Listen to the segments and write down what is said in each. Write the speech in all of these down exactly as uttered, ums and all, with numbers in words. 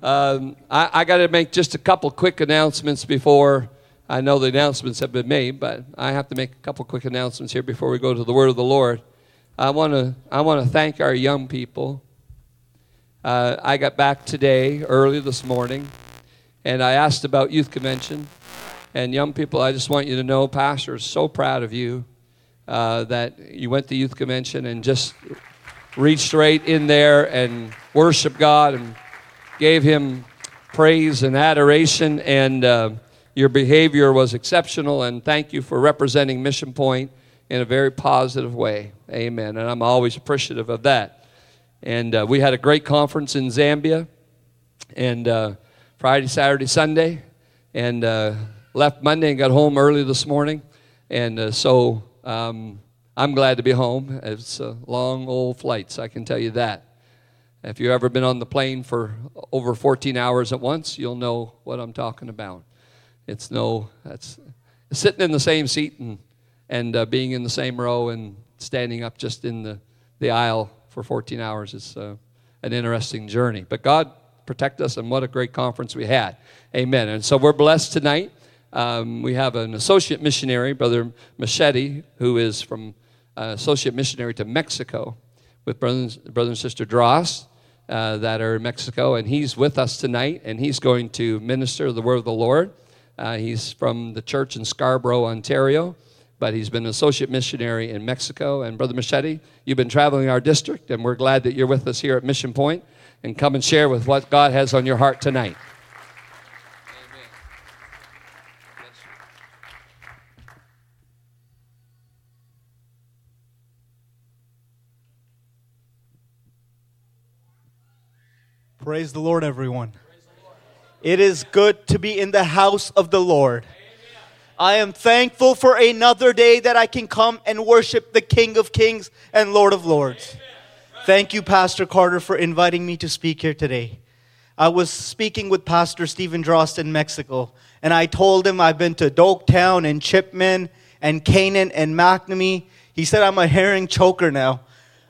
Um, I, I got to make just a couple quick announcements before, I know the announcements have been made, but I have to make a couple quick announcements here before we go to the Word of the Lord. I want to I want to thank our young people. Uh, I got back today, early this morning, and I asked about Youth Convention. And young people, I just want you to know, Pastor is so proud of you uh, that you went to Youth Convention and just reached right in there and worshiped God and gave him praise and adoration, and uh, your behavior was exceptional, and thank you for representing Mission Point in a very positive way. Amen. And I'm always appreciative of that. And uh, we had a great conference in Zambia, and uh, Friday, Saturday, Sunday, and uh, left Monday and got home early this morning. And uh, so um, I'm glad to be home. It's a long, old flights, I can tell you that. If you've ever been on the plane for over fourteen hours at once, you'll know what I'm talking about. It's no, that's sitting in the same seat and, and uh, being in the same row and standing up just in the, the aisle for fourteen hours is uh, an interesting journey. But God protect us, and what a great conference we had. Amen. And so we're blessed tonight. Um, we have an associate missionary, Brother Mashetty, who is from uh, associate missionary to Mexico with brothers, Brother and Sister Drost. Uh, that are in Mexico, and he's with us tonight, and he's going to minister the word of the Lord. Uh, he's from the church in Scarborough, Ontario, but he's been an associate missionary in Mexico. And Brother Mashetty, you've been traveling our district, and we're glad that you're with us here at Mission Point, and come and share with what God has on your heart tonight. Praise the Lord, everyone. It is good to be in the house of the Lord. I am thankful for another day that I can come and worship the King of Kings and Lord of Lords. Thank you, Pastor Carter, for inviting me to speak here today. I was speaking with Pastor Stephen Drost in Mexico, and I told him I've been to Doak Town and Chipman and Canaan and McNamee. He said I'm a herring choker now.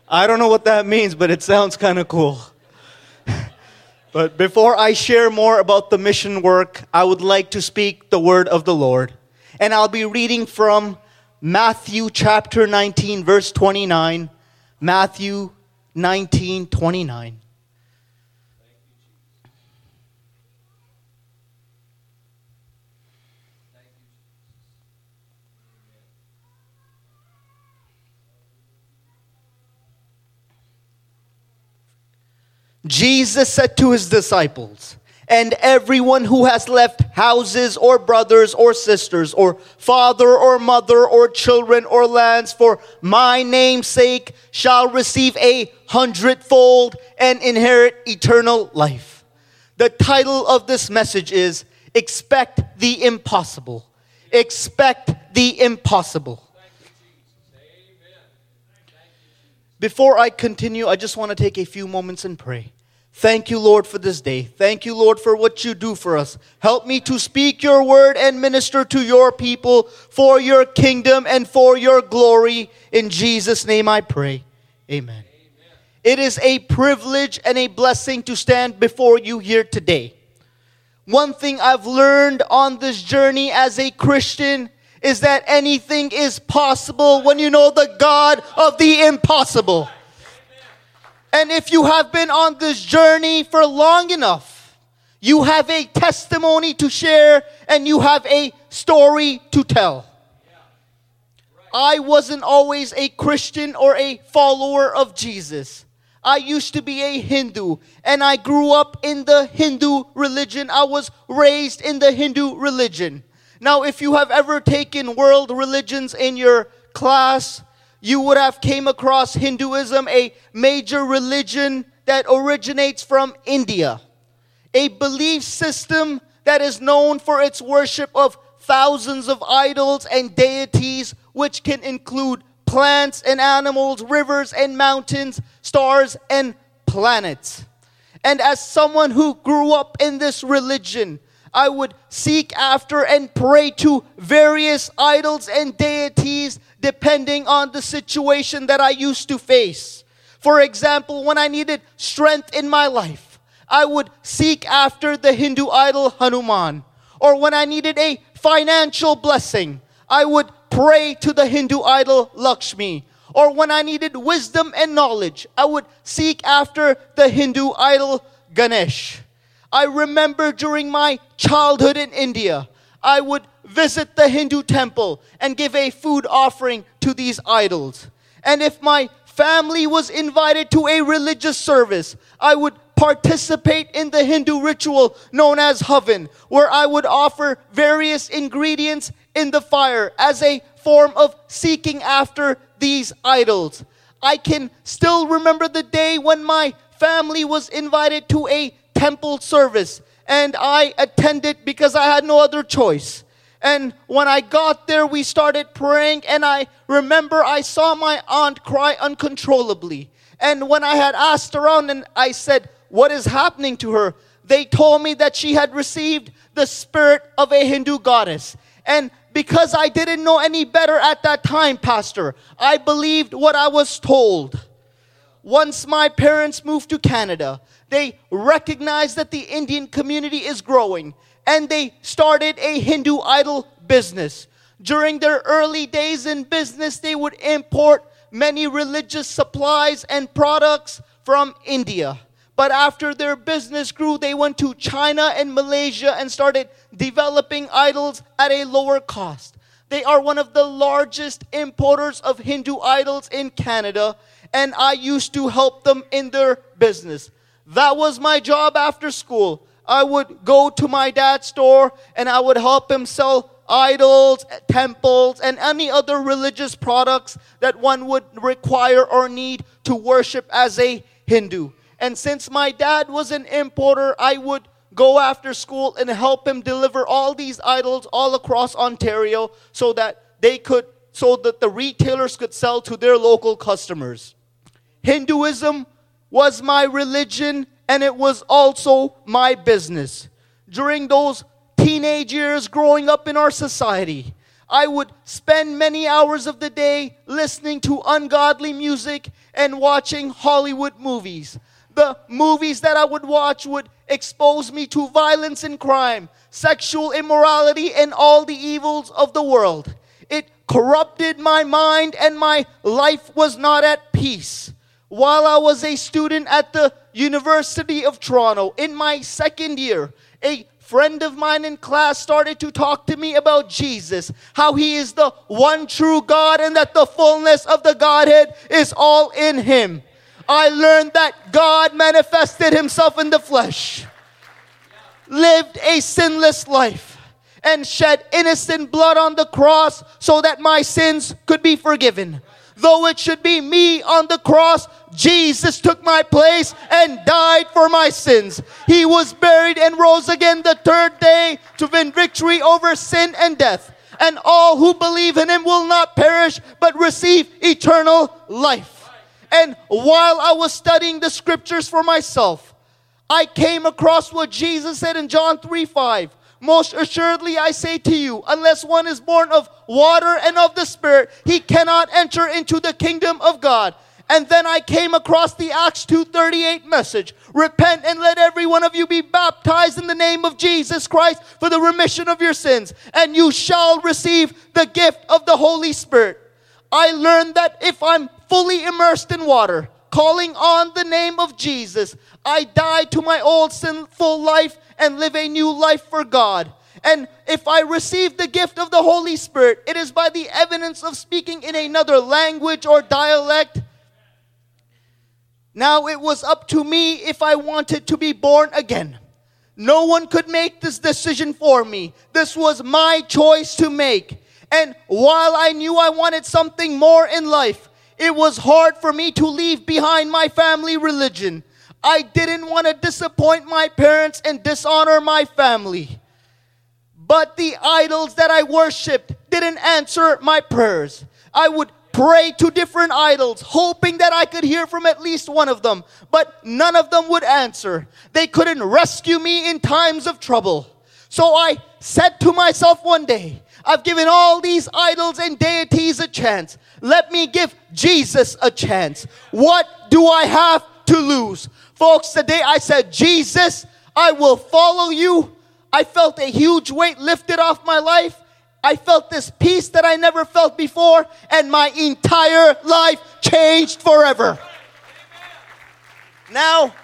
I don't know what that means, but it sounds kind of cool. But before I share more about the mission work, I would like to speak the word of the Lord. And I'll be reading from Matthew chapter nineteen, verse twenty-nine. Matthew nineteen, twenty-nine. Jesus said to his disciples, "And everyone who has left houses or brothers or sisters or father or mother or children or lands for my name's sake shall receive a hundredfold and inherit eternal life." The title of this message is Expect the Impossible. Expect the Impossible. Before I continue, I just want to take a few moments and pray. Thank you, Lord, for this day. Thank you, Lord, for what you do for us. Help me to speak your word and minister to your people for your kingdom and for your glory. In Jesus' name I pray. Amen. Amen. It is a privilege and a blessing to stand before you here today. One thing I've learned on this journey as a Christian is that anything is possible when you know the God of the impossible. And if you have been on this journey for long enough, you have a testimony to share and you have a story to tell. I wasn't always a Christian or a follower of Jesus. I used to be a Hindu, and I grew up in the Hindu religion. I was raised in the Hindu religion. Now, if you have ever taken world religions in your class, you would have came across Hinduism, a major religion that originates from India. a belief system that is known for its worship of thousands of idols and deities, which can include plants and animals, rivers and mountains, stars and planets. And as someone who grew up in this religion, I would seek after and pray to various idols and deities depending on the situation that I used to face. For example, when I needed strength in my life, I would seek after the Hindu idol Hanuman. Or when I needed a financial blessing, I would pray to the Hindu idol Lakshmi. Or when I needed wisdom and knowledge, I would seek after the Hindu idol Ganesh. I remember during my childhood in India, I would visit the Hindu temple and give a food offering to these idols. And if my family was invited to a religious service, I would participate in the Hindu ritual known as Havan, where I would offer various ingredients in the fire as a form of seeking after these idols. I can still remember the day when my family was invited to a temple service, and I attended because I had no other choice. And when I got there, we started praying, and I remember I saw my aunt cry uncontrollably. And when I had asked around and I said, what is happening to her? They told me that she had received the spirit of a Hindu goddess. And because I didn't know any better at that time, Pastor, I believed what I was told. Once my parents moved to Canada, they recognized that the Indian community is growing, and they started a Hindu idol business. During their early days in business, they would import many religious supplies and products from India. But after their business grew, they went to China and Malaysia and started developing idols at a lower cost. They are one of the largest importers of Hindu idols in Canada, and I used to help them in their business. That was my job after school. I would go to my dad's store and I would help him sell idols, temples, and any other religious products that one would require or need to worship as a Hindu. And since my dad was an importer, I would go after school and help him deliver all these idols all across Ontario so that they could, so that the retailers could sell to their local customers. Hinduism was my religion, and it was also my business. During those teenage years growing up in our society, I would spend many hours of the day listening to ungodly music and watching Hollywood movies. The movies that I would watch would expose me to violence and crime, sexual immorality, and all the evils of the world. It corrupted my mind, and my life was not at peace. While I was a student at the University of Toronto, in my second year, a friend of mine in class started to talk to me about Jesus, how he is the one true God and that the fullness of the Godhead is all in him. I learned that God manifested himself in the flesh, lived a sinless life, and shed innocent blood on the cross so that my sins could be forgiven. Though it should be me on the cross, Jesus took my place and died for my sins. He was buried and rose again the third day to win victory over sin and death. And all who believe in him will not perish but receive eternal life. And while I was studying the scriptures for myself, I came across what Jesus said in John three five. Most assuredly, I say to you, unless one is born of water and of the Spirit, he cannot enter into the kingdom of God. And then I came across the Acts two thirty-eight message. Repent and let every one of you be baptized in the name of Jesus Christ for the remission of your sins, and you shall receive the gift of the Holy Spirit. I learned that if I'm fully immersed in water, calling on the name of Jesus, I die to my old sinful life and live a new life for God. And if I receive the gift of the Holy Spirit, it is by the evidence of speaking in another language or dialect. Now it was up to me if I wanted to be born again. No one could make this decision for me. This was my choice to make. And while I knew I wanted something more in life, it was hard for me to leave behind my family religion. I didn't want to disappoint my parents and dishonor my family. But the idols that I worshipped didn't answer my prayers. I would pray to different idols, hoping that I could hear from at least one of them. But none of them would answer. They couldn't rescue me in times of trouble. So I said to myself one day, I've given all these idols and deities a chance. Let me give Jesus a chance. What do I have to lose? Folks, the day I said, Jesus, I will follow you, I felt a huge weight lifted off my life. I felt this peace that I never felt before, and my entire life changed forever. Now,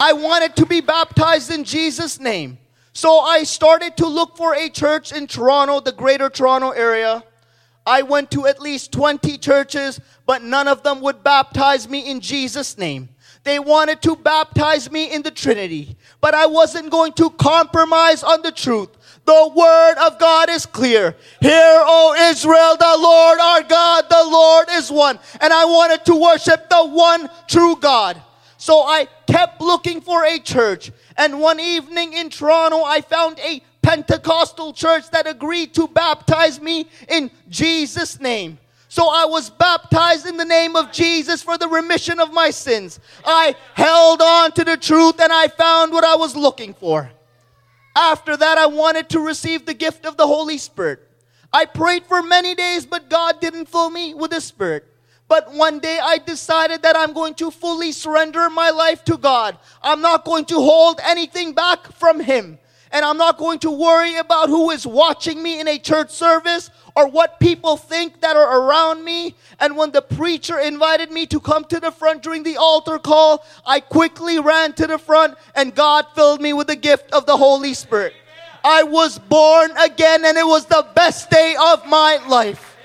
I wanted to be baptized in Jesus' name. So I started to look for a church in Toronto, the greater Toronto area. I went to at least twenty churches, but none of them would baptize me in Jesus' name. They wanted to baptize me in the Trinity, but I wasn't going to compromise on the truth. The word of God is clear. Hear, O Israel, the Lord our God, the Lord is one. And I wanted to worship the one true God. So I kept looking for a church. And one evening in Toronto, I found a Pentecostal church that agreed to baptize me in Jesus' name. So I was baptized in the name of Jesus for the remission of my sins. I held on to the truth and I found what I was looking for. After that, I wanted to receive the gift of the Holy Spirit. I prayed for many days, but God didn't fill me with the Spirit. But one day I decided that I'm going to fully surrender my life to God. I'm not going to hold anything back from Him. And I'm not going to worry about who is watching me in a church service or what people think that are around me. And when the preacher invited me to come to the front during the altar call, I quickly ran to the front and God filled me with the gift of the Holy Spirit. I was born again and it was the best day of my life.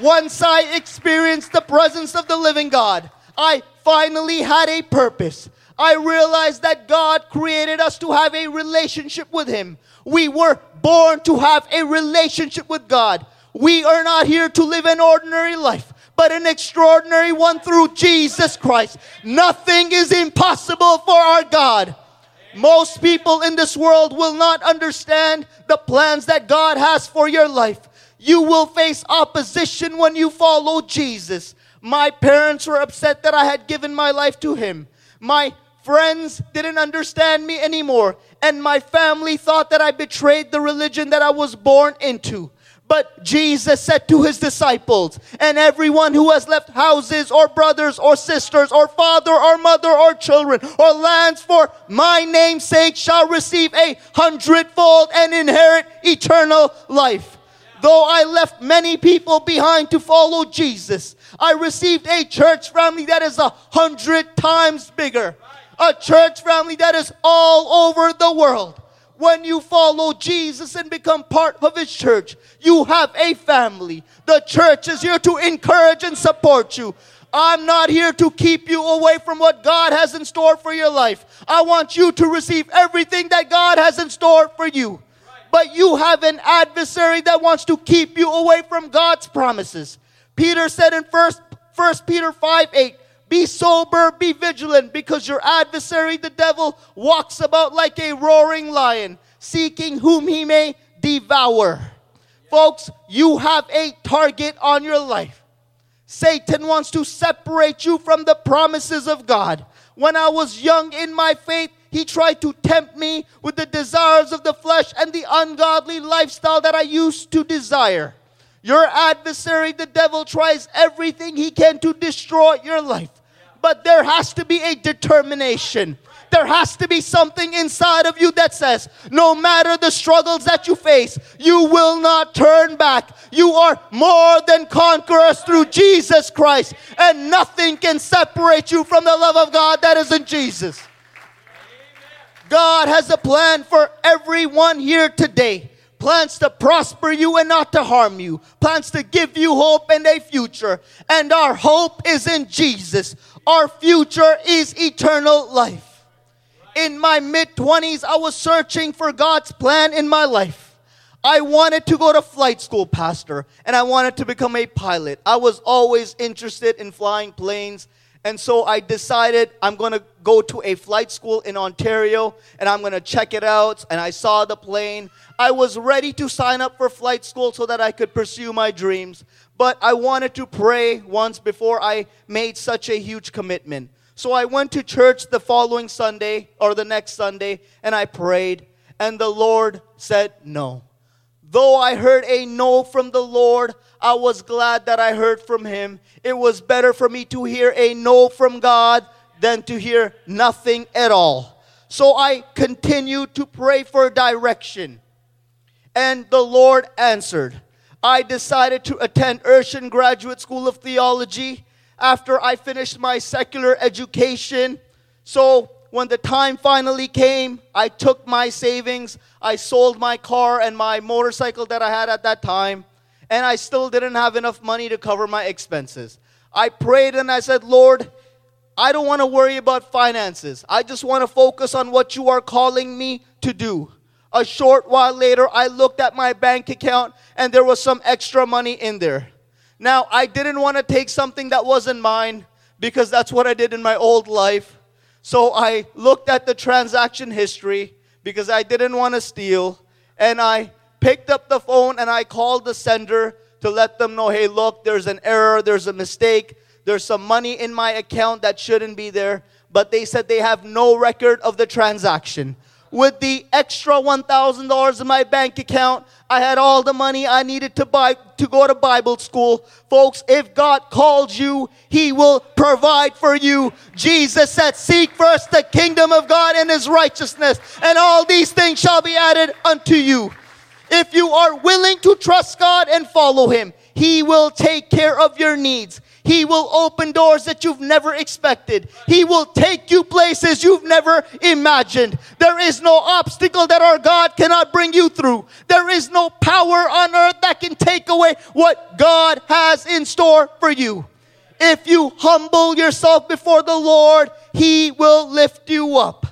Once I experienced the presence of the living God, I finally had a purpose. I realized that God created us to have a relationship with Him. We were born to have a relationship with God. We are not here to live an ordinary life, but an extraordinary one through Jesus Christ. Nothing is impossible for our God. Most people in this world will not understand the plans that God has for your life. You will face opposition when you follow Jesus. My parents were upset that I had given my life to Him. My friends didn't understand me anymore, and my family thought that I betrayed the religion that I was born into. But Jesus said to His disciples, and everyone who has left houses or brothers or sisters or father or mother or children or lands for my name's sake shall receive a hundredfold and inherit eternal life. Though I left many people behind to follow Jesus, I received a church family that is a hundred times bigger. A church family that is all over the world. When you follow Jesus and become part of His church, you have a family. The church is here to encourage and support you. I'm not here to keep you away from what God has in store for your life. I want you to receive everything that God has in store for you. But you have an adversary that wants to keep you away from God's promises. Peter said in First Peter five eight, be sober, be vigilant, because your adversary, the devil, walks about like a roaring lion, seeking whom he may devour. Yeah. Folks, you have a target on your life. Satan wants to separate you from the promises of God. When I was young in my faith, he tried to tempt me with the desires of the flesh and the ungodly lifestyle that I used to desire. Your adversary, the devil, tries everything he can to destroy your life. But there has to be a determination. There has to be something inside of you that says, no matter the struggles that you face, you will not turn back. You are more than conquerors through Jesus Christ, and nothing can separate you from the love of God that is in Jesus. God has a plan for everyone here today. Plans to prosper you and not to harm you. Plans to give you hope and a future. And our hope is in Jesus. Our future is eternal life. In my mid-twenties, I was searching for God's plan in my life. I wanted to go to flight school, Pastor, and I wanted to become a pilot. I was always interested in flying planes, And so I decided I'm going to go to a flight school in Ontario and I'm going to check it out. And I saw the plane. I was ready to sign up for flight school so that I could pursue my dreams. But I wanted to pray once before I made such a huge commitment. So I went to church the following Sunday or the next Sunday and I prayed. And the Lord said no. Though I heard a no from the Lord, I was glad that I heard from Him. It was better for me to hear a no from God than to hear nothing at all. So I continued to pray for direction. And the Lord answered. I decided to attend Urshan Graduate School of Theology after I finished my secular education. So when the time finally came, I took my savings, I sold my car and my motorcycle that I had at that time, and I still didn't have enough money to cover my expenses. I prayed and I said, Lord, I don't want to worry about finances. I just want to focus on what you are calling me to do. A short while later, I looked at my bank account and there was some extra money in there. Now, I didn't want to take something that wasn't mine because that's what I did in my old life. So I looked at the transaction history because I didn't want to steal. And I picked up the phone and I called the sender to let them know, hey, look, there's an error, there's a mistake, there's some money in my account that shouldn't be there. But they said they have no record of the transaction. With the extra one thousand dollars in my bank account, I had all the money I needed to buy to go to Bible school. Folks, if God calls you, He will provide for you. Jesus said, seek first the kingdom of God and His righteousness, and all these things shall be added unto you. If you are willing to trust God and follow Him, He will take care of your needs. He will open doors that you've never expected. He will take you places you've never imagined. There is no obstacle that our God cannot bring you through. There is no power on earth that can take away what God has in store for you. If you humble yourself before the Lord, He will lift you up.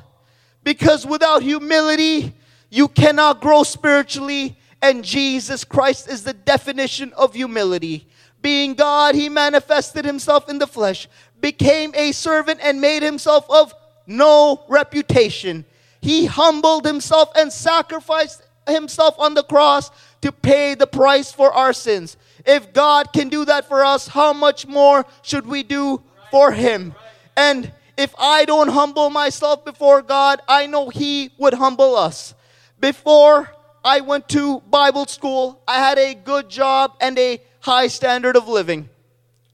Because without humility, you cannot grow spiritually. And Jesus Christ is the definition of humility. Being God, He manifested Himself in the flesh, became a servant, and made Himself of no reputation. He humbled Himself and sacrificed Himself on the cross to pay the price for our sins. If God can do that for us, how much more should we do for Him? And if I don't humble myself before God, I know He would humble us. Before I went to Bible school, I had a good job and a high standard of living.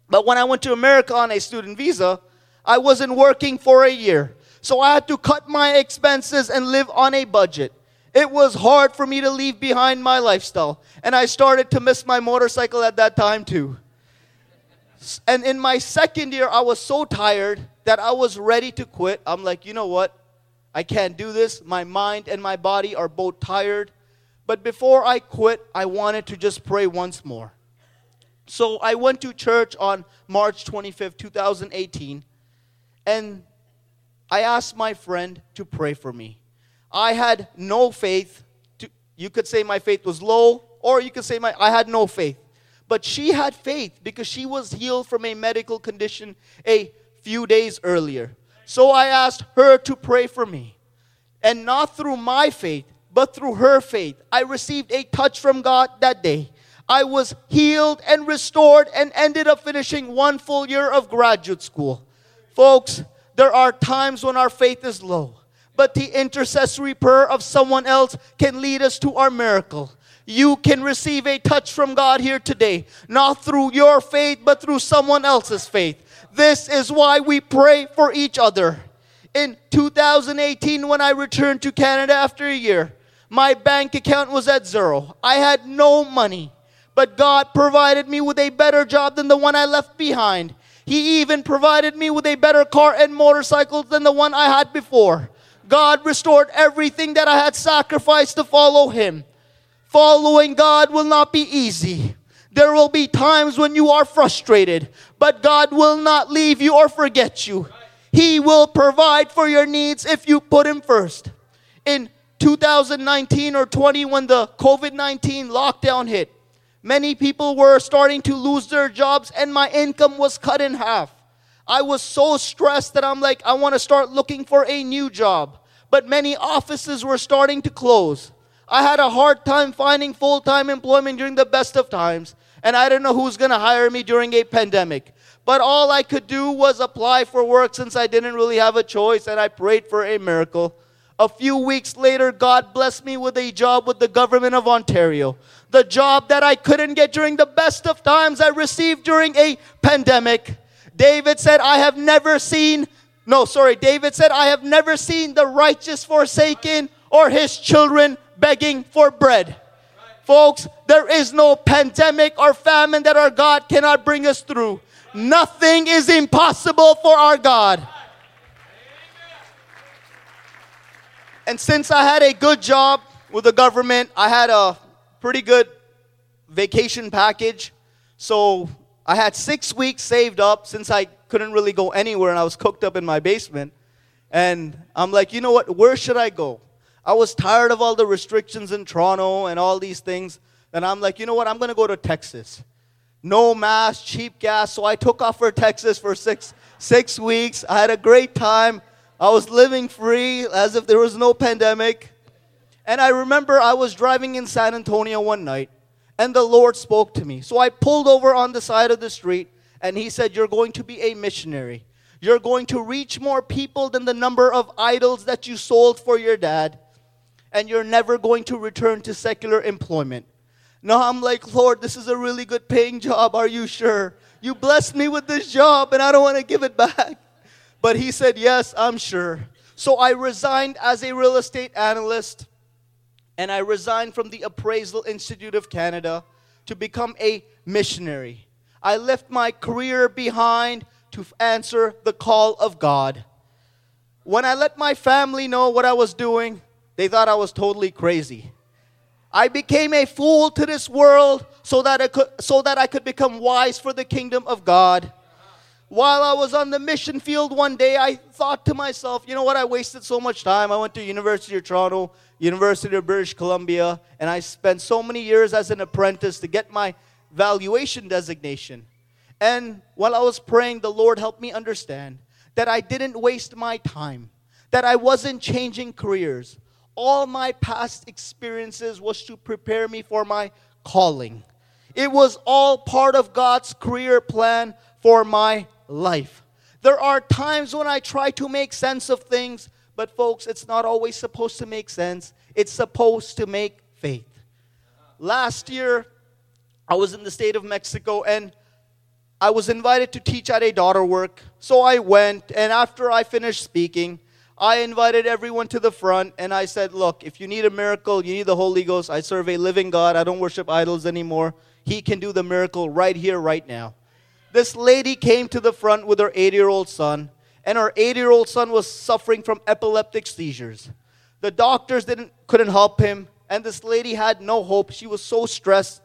But when I went to America on a student visa, I wasn't working for a year. So I had to cut my expenses and live on a budget. It was hard for me to leave behind my lifestyle. And I started to miss my motorcycle at that time too. And in my second year, I was so tired that I was ready to quit. I'm like, you know what? I can't do this. My mind and my body are both tired. But before I quit, I wanted to just pray once more. So I went to church on March twenty-fifth, twenty eighteen, and I asked my friend to pray for me. I had no faith. To, you could say my faith was low, or you could say my I had no faith. But she had faith because she was healed from a medical condition a few days earlier. So I asked her to pray for me. And not through my faith, but through her faith, I received a touch from God that day. I was healed and restored and ended up finishing one full year of graduate school. Folks, there are times when our faith is low, but the intercessory prayer of someone else can lead us to our miracle. You can receive a touch from God here today, not through your faith, but through someone else's faith. This is why we pray for each other. In two thousand eighteen, when I returned to Canada after a year, my bank account was at zero. I had no money. But God provided me with a better job than the one I left behind. He even provided me with a better car and motorcycle than the one I had before. God restored everything that I had sacrificed to follow Him. Following God will not be easy. There will be times when you are frustrated, but God will not leave you or forget you. He will provide for your needs if you put Him first. In two thousand nineteen or twenty, when the covid nineteen lockdown hit, many people were starting to lose their jobs and my income was cut in half. I was so stressed that I'm like, I want to start looking for a new job. But many offices were starting to close. I had a hard time finding full-time employment during the best of times. And I didn't know who was going to hire me during a pandemic. But all I could do was apply for work since I didn't really have a choice. And I prayed for a miracle. A few weeks later, God blessed me with a job with the government of Ontario. The job that I couldn't get during the best of times, I received during a pandemic. David said, I have never seen, no, sorry, David said, I have never seen the righteous forsaken or his children begging for bread. Right. Folks, there is no pandemic or famine that our God cannot bring us through. Right. Nothing is impossible for our God. Right. And since I had a good job with the government, I had a pretty good vacation package. So I had six weeks saved up since I couldn't really go anywhere and I was cooked up in my basement. And I'm like, you know what, where should I go? I was tired of all the restrictions in Toronto and all these things. And I'm like, you know what, I'm going to go to Texas. No mask, cheap gas. So I took off for Texas for six six weeks. I had a great time. I was living free as if there was no pandemic. And I remember I was driving in San Antonio one night. And the Lord spoke to me. So I pulled over on the side of the street and he said, you're going to be a missionary. You're going to reach more people than the number of idols that you sold for your dad. And you're never going to return to secular employment. Now I'm like, Lord, this is a really good paying job. Are you sure? You blessed me with this job and I don't want to give it back. But he said, yes, I'm sure. So I resigned as a real estate analyst. And I resigned from the Appraisal Institute of Canada to become a missionary. I left my career behind to answer the call of God. When I let my family know what I was doing, they thought I was totally crazy. I became a fool to this world so that I could, so that I could become wise for the kingdom of God. While I was on the mission field one day, I thought to myself, you know what, I wasted so much time. I went to University of Toronto, University of British Columbia, and I spent so many years as an apprentice to get my valuation designation. And while I was praying, the Lord helped me understand that I didn't waste my time, that I wasn't changing careers. All my past experiences was to prepare me for my calling. It was all part of God's career plan for my life. There are times when I try to make sense of things, but folks, it's not always supposed to make sense. It's supposed to make faith. Last year, I was in the state of Mexico and I was invited to teach at a daughter work. So I went, and after I finished speaking, I invited everyone to the front and I said, look, if you need a miracle, you need the Holy Ghost. I serve a living God. I don't worship idols anymore. He can do the miracle right here, right now. This lady came to the front with her eight-year-old son. And her eight-year-old son was suffering from epileptic seizures. The doctors didn't couldn't help him. And this lady had no hope. She was so stressed.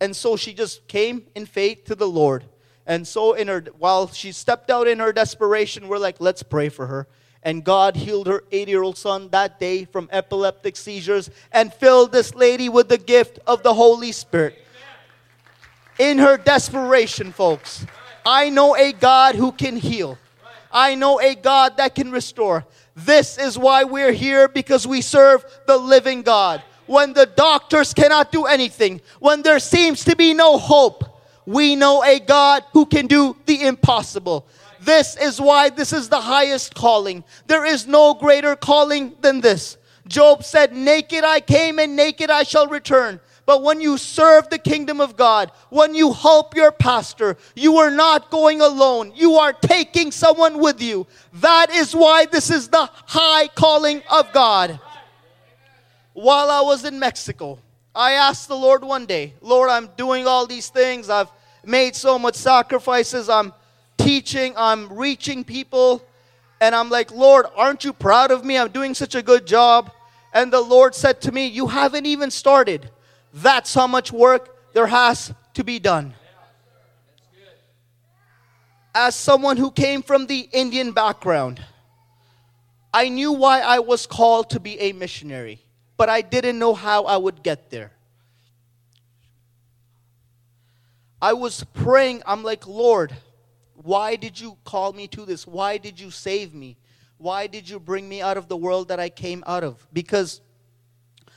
And so she just came in faith to the Lord. And so in her while she stepped out in her desperation, we're like, let's pray for her. And God healed her eight-year-old son that day from epileptic seizures and filled this lady with the gift of the Holy Spirit. In her desperation, folks, I know a God who can heal. I know a God that can restore. This is why we're here, because we serve the living God. When the doctors cannot do anything, when there seems to be no hope, we know a God who can do the impossible. This is why this is the highest calling. There is no greater calling than this. Job said, naked I came and naked I shall return. But when you serve the kingdom of God, when you help your pastor, you are not going alone. You are taking someone with you. That is why this is the high calling of God. While I was in Mexico, I asked the Lord one day, Lord, I'm doing all these things. I've made so much sacrifices. I'm teaching. I'm reaching people. And I'm like, Lord, aren't you proud of me? I'm doing such a good job. And the Lord said to me, you haven't even started. That's how much work there has to be done. As someone who came from the Indian background, I knew why I was called to be a missionary, but I didn't know how I would get there. I was praying, I'm like, Lord, Why did you call me to this? Why did you save me? Why did you bring me out of the world that I came out of? Because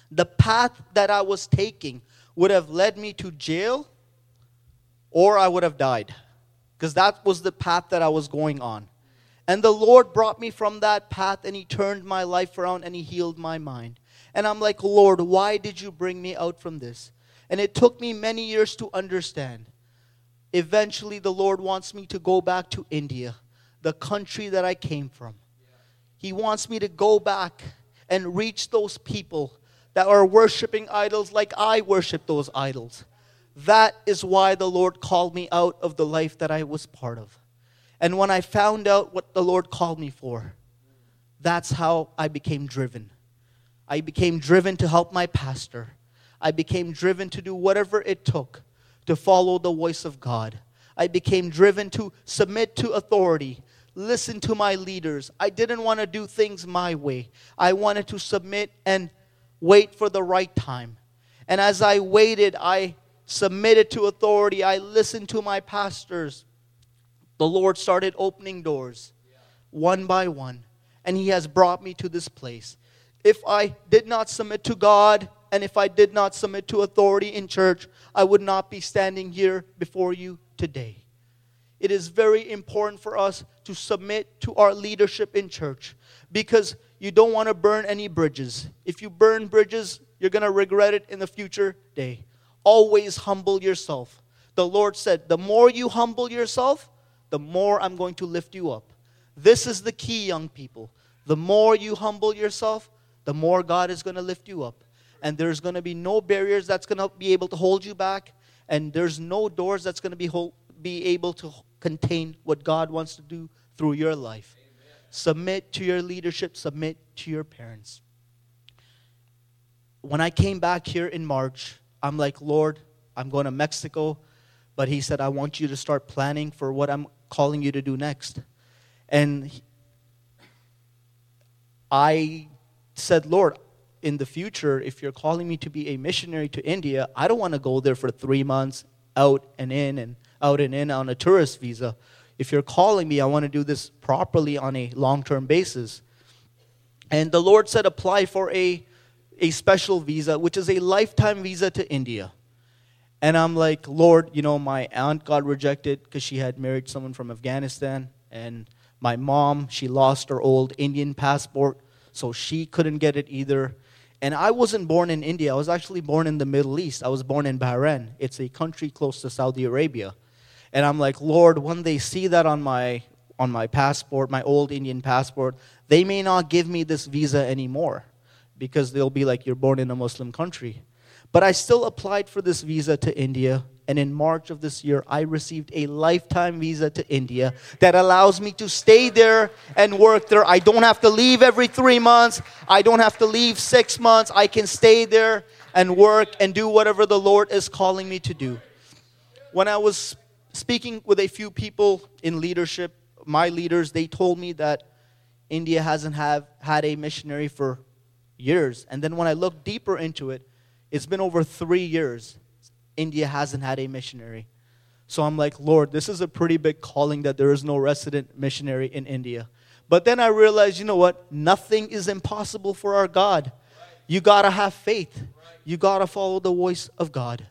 the path that I was taking would have led me to jail, or I would have died. Because that was the path that I was going on. And the Lord brought me from that path, and He turned my life around, and He healed my mind. And I'm like, Lord, why did you bring me out from this? And it took me many years to understand. Eventually, the Lord wants me to go back to India, the country that I came from. He wants me to go back and reach those people that are worshiping idols like I worship those idols. That is why the Lord called me out of the life that I was part of. And when I found out what the Lord called me for, that's how I became driven. I became driven to help my pastor. I became driven to do whatever it took to follow the voice of God. I became driven to submit to authority, listen to my leaders. I didn't want to do things my way. I wanted to submit and wait for the right time. And as I waited, I submitted to authority. I listened to my pastors. The Lord started opening doors one by one, and He has brought me to this place. If I did not submit to God, and if I did not submit to authority in church, I would not be standing here before you today. It is very important for us to submit to our leadership in church, because you don't want to burn any bridges. If you burn bridges, you're going to regret it in the future day. Always humble yourself. The Lord said, the more you humble yourself, the more I'm going to lift you up. This is the key, young people. The more you humble yourself, the more God is going to lift you up. And there's going to be no barriers that's going to be able to hold you back. And there's no doors that's going to be ho- be able to contain what God wants to do through your life. Amen. Submit to your leadership. Submit to your parents. When I came back here in March, I'm like, Lord, I'm going to Mexico. But He said, I want you to start planning for what I'm calling you to do next. And I said, Lord, in the future, if you're calling me to be a missionary to India, I don't want to go there for three months out and in and out and in on a tourist visa. If you're calling me, I want to do this properly on a long-term basis. And the Lord said, apply for a, a special visa, which is a lifetime visa to India. And I'm like, Lord, you know, my aunt got rejected because she had married someone from Afghanistan. And my mom, she lost her old Indian passport, so she couldn't get it either. And I wasn't born in India. I was actually born in the Middle East. I was born in Bahrain. It's a country close to Saudi Arabia. And I'm like, Lord, when they see that on my on my passport, my old Indian passport, they may not give me this visa anymore, because they'll be like, you're born in a Muslim country. But I still applied for this visa to India. And in March of this year, I received a lifetime visa to India that allows me to stay there and work there. I don't have to leave every three months. I don't have to leave six months. I can stay there and work and do whatever the Lord is calling me to do. When I was speaking with a few people in leadership, my leaders, they told me that India hasn't have had a missionary for years. And then when I looked deeper into it, it's been over three years. India hasn't had a missionary. So I'm like, Lord, this is a pretty big calling that there is no resident missionary in India. But then I realized, you know what? Nothing is impossible for our God. Right. You got to have faith. Right. You got to follow the voice of God.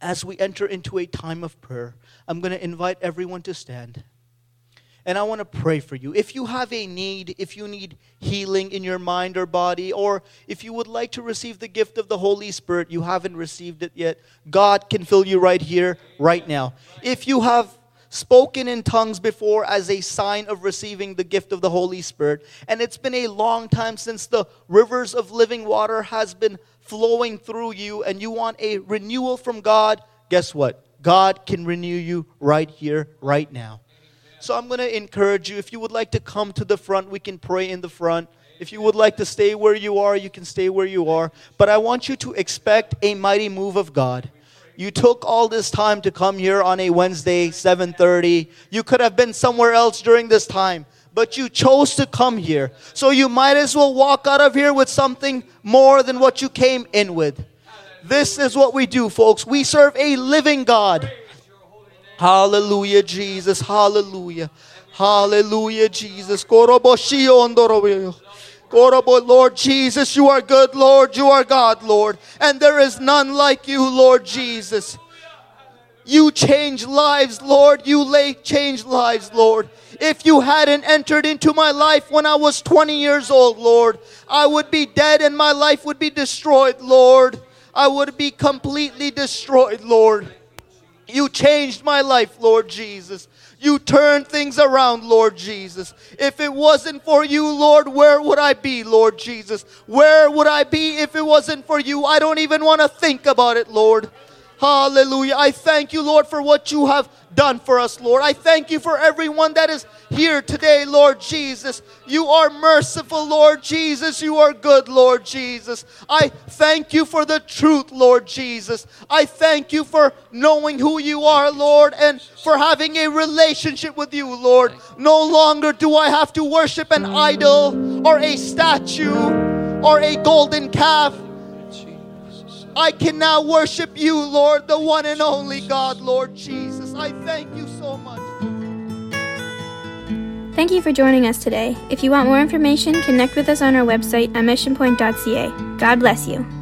As we enter into a time of prayer, I'm going to invite everyone to stand. And I want to pray for you. If you have a need, if you need healing in your mind or body, or if you would like to receive the gift of the Holy Spirit, you haven't received it yet, God can fill you right here, right now. If you have spoken in tongues before as a sign of receiving the gift of the Holy Spirit, and it's been a long time since the rivers of living water has been flowing through you, and you want a renewal from God, guess what? God can renew you right here, right now. So I'm going to encourage you, if you would like to come to the front, we can pray in the front. If you would like to stay where you are, you can stay where you are. But I want you to expect a mighty move of God. You took all this time to come here on a Wednesday, seven thirty. You could have been somewhere else during this time, but you chose to come here. So you might as well walk out of here with something more than what you came in with. This is what we do, folks. We serve a living God. Hallelujah, Jesus. Hallelujah. Hallelujah, Jesus. Lord Jesus, you are good, Lord. You are God, Lord. And there is none like you, Lord Jesus. You change lives, Lord. You lay change lives, Lord. If you hadn't entered into my life when I was twenty years old, Lord, I would be dead and my life would be destroyed, Lord. I would be completely destroyed, Lord. You changed my life, Lord Jesus. You turned things around, Lord Jesus. If it wasn't for you, Lord, where would I be, Lord Jesus? Where would I be if it wasn't for you? I don't even want to think about it, Lord. Hallelujah. I thank you, Lord, for what you have done for us, Lord. I thank you for everyone that is here today, Lord Jesus. You are merciful, Lord Jesus. You are good, Lord Jesus. I thank you for the truth, Lord Jesus. I thank you for knowing who you are, Lord, and for having a relationship with you, Lord. No longer do I have to worship an idol or a statue or a golden calf. I can now worship you, Lord, the one and only God, Lord Jesus. I thank you so much. Thank you for joining us today. If you want more information, connect with us on our website at mission point dot c a. God bless you.